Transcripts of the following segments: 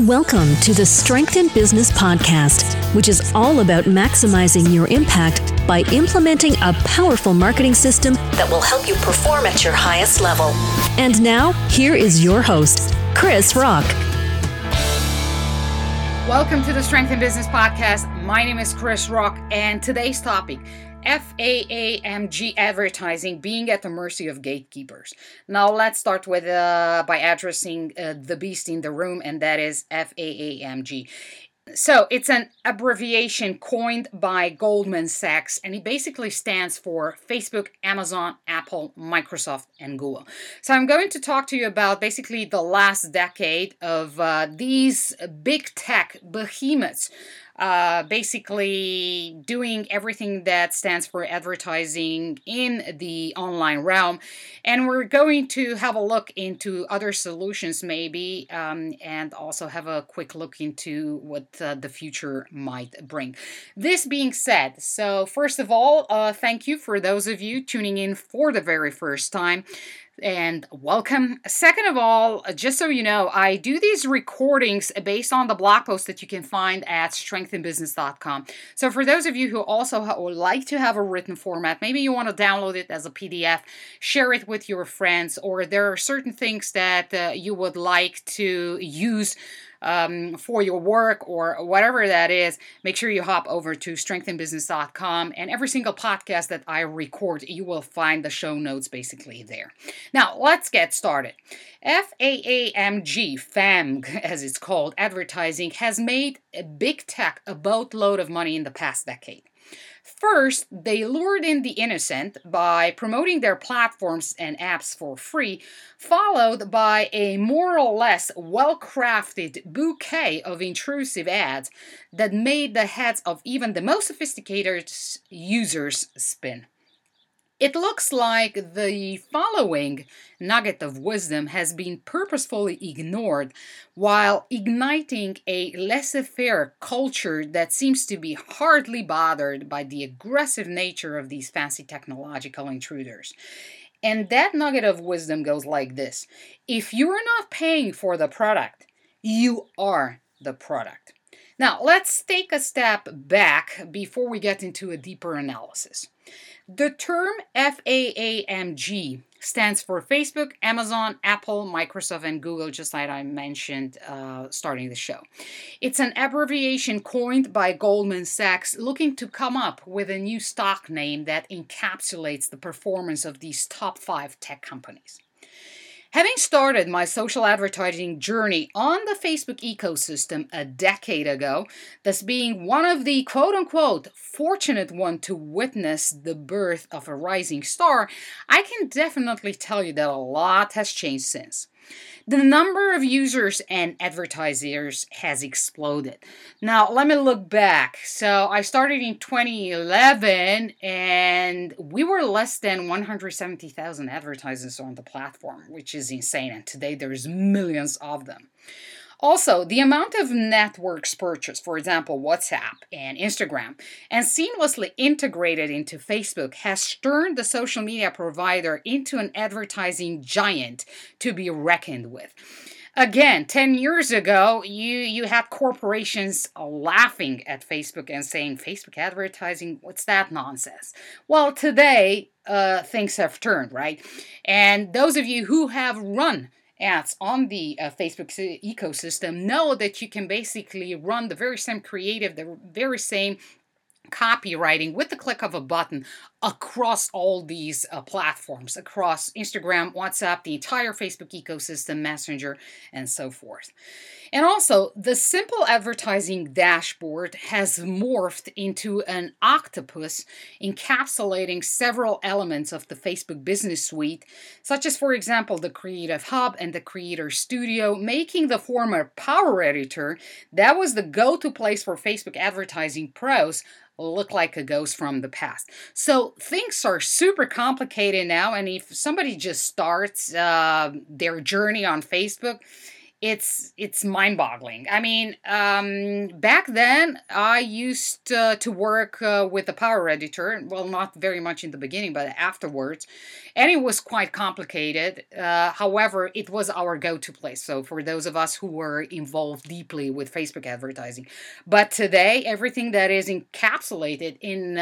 Welcome to the Strength in Business podcast, which is all about maximizing your impact by implementing a powerful marketing system that will help you perform at your highest level. And now, here is your host, Chris Rock. Welcome to the Strength in Business podcast. My name is Chris Rock, and today's topic, FAAMG advertising, being at the mercy of gatekeepers. Now let's start with by addressing the beast in the room, and that is FAAMG. So it's an abbreviation coined by Goldman Sachs, and it basically stands for Facebook, Amazon, Apple, Microsoft, and Google. So I'm going to talk to you about basically the last decade of these big tech behemoths basically doing everything that stands for advertising in the online realm. And we're going to have a look into other solutions maybe, and also have a quick look into what the future might bring. This being said, so first of all, thank you for those of you tuning in for the very first time. And welcome. Second of all, just so you know, I do these recordings based on the blog post that you can find at strengthinbusiness.com. So for those of you who also would like to have a written format, maybe you want to download it as a PDF, share it with your friends, or there are certain things that you would like to use for your work or whatever that is, make sure you hop over to strengthinbusiness.com, and every single podcast that I record, you will find the show notes basically there. Now, let's get started. FAAMG, as it's called, advertising has made big tech a boatload of money in the past decade. First, they lured in the innocent by promoting their platforms and apps for free, followed by a more or less well-crafted bouquet of intrusive ads that made the heads of even the most sophisticated users spin. It looks like the following nugget of wisdom has been purposefully ignored while igniting a laissez-faire culture that seems to be hardly bothered by the aggressive nature of these fancy technological intruders. And that nugget of wisdom goes like this: if you're not paying for the product, you are the product. Now, let's take a step back before we get into a deeper analysis. The term FAAMG stands for Facebook, Amazon, Apple, Microsoft, and Google, just like I mentioned starting the show. It's an abbreviation coined by Goldman Sachs, looking to come up with a new stock name that encapsulates the performance of these top 5 tech companies. Having started my social advertising journey on the Facebook ecosystem a decade ago, thus being one of the quote-unquote fortunate one to witness the birth of a rising star, I can definitely tell you that a lot has changed since. The number of users and advertisers has exploded. Now, let me look back. So I started in 2011, and we were less than 170,000 advertisers on the platform, which is insane. And today there's millions of them. Also, the amount of networks purchased, for example, WhatsApp and Instagram, and seamlessly integrated into Facebook has turned the social media provider into an advertising giant to be reckoned with. Again, 10 years ago, you had corporations laughing at Facebook and saying, Facebook advertising, what's that nonsense? Well, today, things have turned, right? And those of you who have run ads on the Facebook ecosystem know that you can basically run the very same creative, the very same copywriting with the click of a button across all these platforms, across Instagram, WhatsApp, the entire Facebook ecosystem, Messenger, and so forth. And also, the simple advertising dashboard has morphed into an octopus encapsulating several elements of the Facebook Business Suite, such as, for example, the Creative Hub and the Creator Studio, making the former Power Editor that was the go-to place for Facebook advertising pros look like a ghost from the past. So things are super complicated now, and if somebody just starts their journey on Facebook, it's mind-boggling. I mean, back then I used to work with the Power Editor. Well, not very much in the beginning, but afterwards, and it was quite complicated. However, it was our go-to place. So for those of us who were involved deeply with Facebook advertising, but today everything that is encapsulated in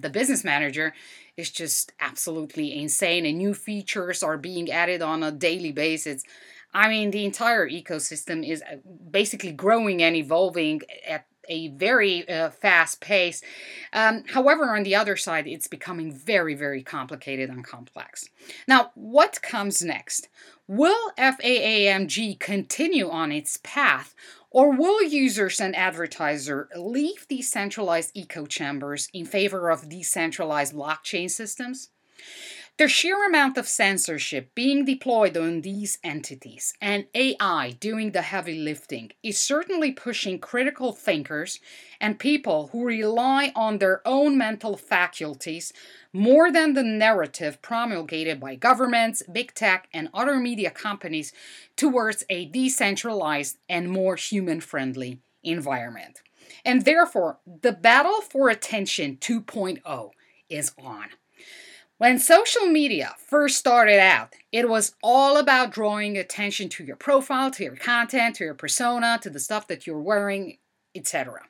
the Business Manager is just absolutely insane, and new features are being added on a daily basis. I mean, the entire ecosystem is basically growing and evolving at a very fast pace. However, on the other side, it's becoming very, very complicated and complex. Now, what comes next? Will FAAMG continue on its path, or will users and advertisers leave these centralized echo chambers in favor of decentralized blockchain systems? The sheer amount of censorship being deployed on these entities and AI doing the heavy lifting is certainly pushing critical thinkers and people who rely on their own mental faculties more than the narrative promulgated by governments, big tech, and other media companies towards a decentralized and more human-friendly environment. And therefore, the battle for attention 2.0 is on. When social media first started out, it was all about drawing attention to your profile, to your content, to your persona, to the stuff that you're wearing, etc.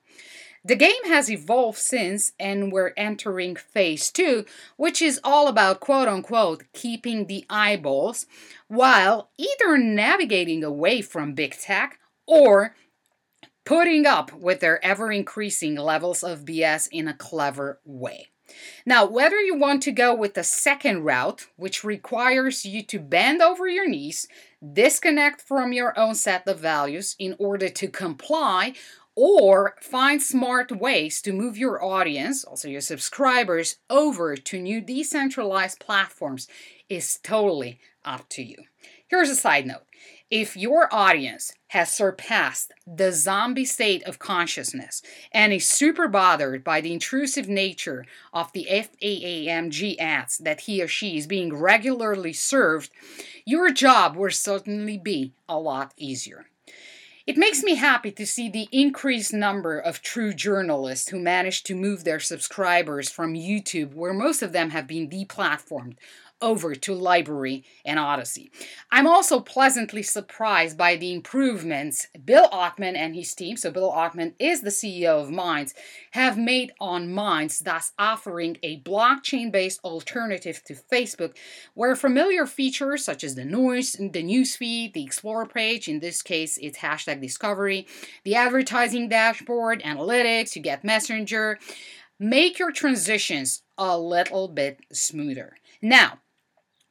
The game has evolved since, and we're entering phase 2, which is all about, quote-unquote, keeping the eyeballs while either navigating away from big tech or putting up with their ever-increasing levels of BS in a clever way. Now, whether you want to go with the second route, which requires you to bend over your knees, disconnect from your own set of values in order to comply, or find smart ways to move your audience, also your subscribers, over to new decentralized platforms, is totally up to you. Here's a side note. If your audience has surpassed the zombie state of consciousness and is super bothered by the intrusive nature of the FAAMG ads that he or she is being regularly served, your job will certainly be a lot easier. It makes me happy to see the increased number of true journalists who manage to move their subscribers from YouTube, where most of them have been deplatformed, over to LBRY and Odyssey. I'm also pleasantly surprised by the improvements Bill Ottman and his team, so Bill Ottman is the CEO of Minds, have made on Minds, thus offering a blockchain-based alternative to Facebook, where familiar features such as the noise, the newsfeed, the Explorer page, in this case it's hashtag discovery, the advertising dashboard, analytics, you get Messenger, make your transitions a little bit smoother. Now,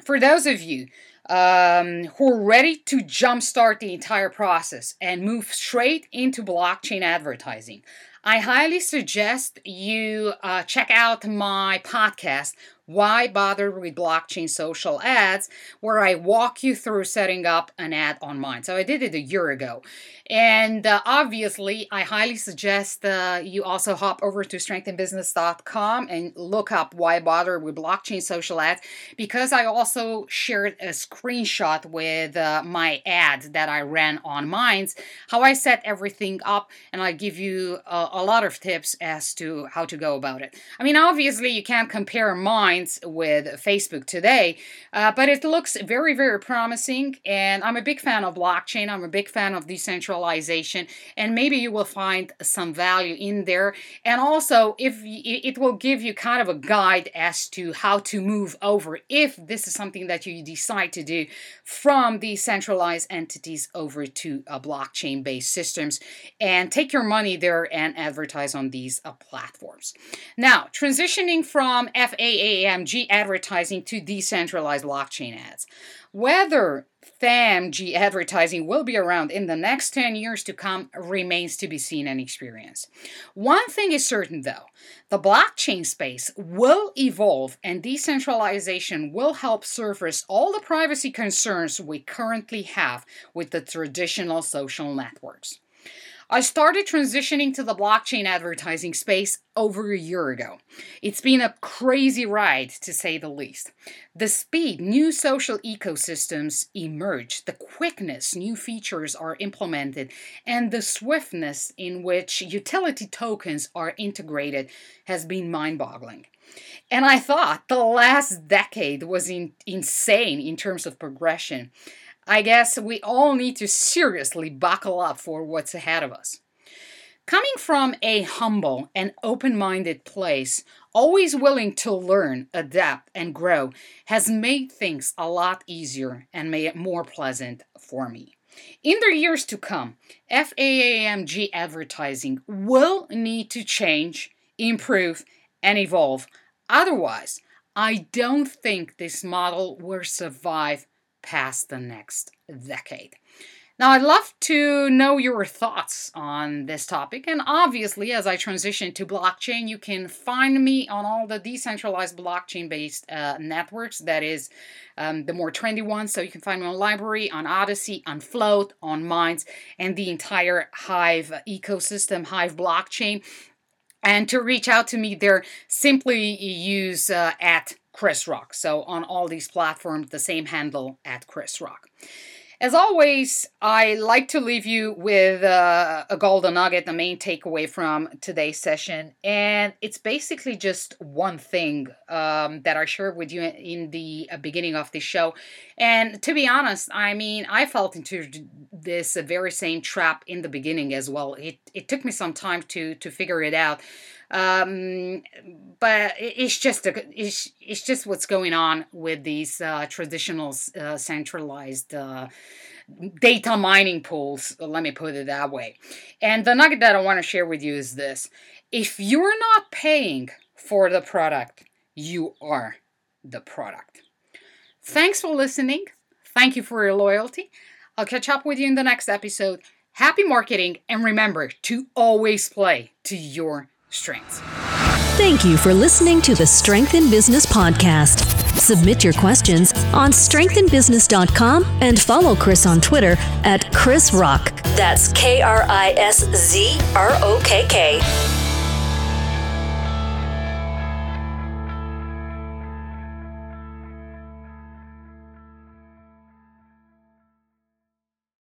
for those of you who are ready to jumpstart the entire process and move straight into blockchain advertising, I highly suggest you check out my podcast, Why Bother with Blockchain Social Ads, where I walk you through setting up an ad on Minds. So I did it a year ago. And obviously, I highly suggest you also hop over to strengthinbusiness.com and look up Why Bother with Blockchain Social Ads, because I also shared a screenshot with my ad that I ran on Minds, how I set everything up, and I give you a lot of tips as to how to go about it. I mean, obviously, you can't compare Minds with Facebook today, but it looks very, very promising, and I'm a big fan of blockchain. I'm a big fan of decentralization, and maybe you will find some value in there. And also, if it will give you kind of a guide as to how to move over, if this is something that you decide to do, from decentralized entities over to blockchain-based systems, and take your money there and advertise on these platforms. Now, transitioning from FAAMG advertising to decentralized blockchain ads. Whether FAAMG advertising will be around in the next 10 years to come remains to be seen and experienced. One thing is certain, though. The blockchain space will evolve, and decentralization will help surface all the privacy concerns we currently have with the traditional social networks. I started transitioning to the blockchain advertising space over a year ago. It's been a crazy ride, to say the least. The speed new social ecosystems emerge, the quickness new features are implemented, and the swiftness in which utility tokens are integrated has been mind-boggling. And I thought the last decade was insane in terms of progression. I guess we all need to seriously buckle up for what's ahead of us. Coming from a humble and open-minded place, always willing to learn, adapt, and grow, has made things a lot easier and made it more pleasant for me. In the years to come, FAAMG advertising will need to change, improve, and evolve. Otherwise, I don't think this model will survive past the next decade. Now, I'd love to know your thoughts on this topic. And obviously, as I transition to blockchain, you can find me on all the decentralized blockchain-based networks. That is the more trendy ones. So you can find me on LBRY, on Odyssey, on Float, on Minds, and the entire Hive ecosystem, Hive blockchain. And to reach out to me there, simply use at Chris Rock. So on all these platforms, the same handle at Chris Rock. As always, I like to leave you with a golden nugget, the main takeaway from today's session. And it's basically just one thing that I shared with you in the beginning of this show. And to be honest, I mean, I felt into this very same trap in the beginning as well. It took me some time to figure it out. But it's just what's going on with these traditional centralized data mining pools, let me put it that way. And the nugget that I want to share with you is this: if you're not paying for the product, you are the product. Thanks for listening. Thank you for your loyalty. I'll catch up with you in the next episode. Happy marketing, and remember to always play to your strengths. Thank you for listening to the Strength in Business podcast. Submit your questions on strengthinbusiness.com and follow Chris on Twitter at Chris Rock. That's KRISROKK.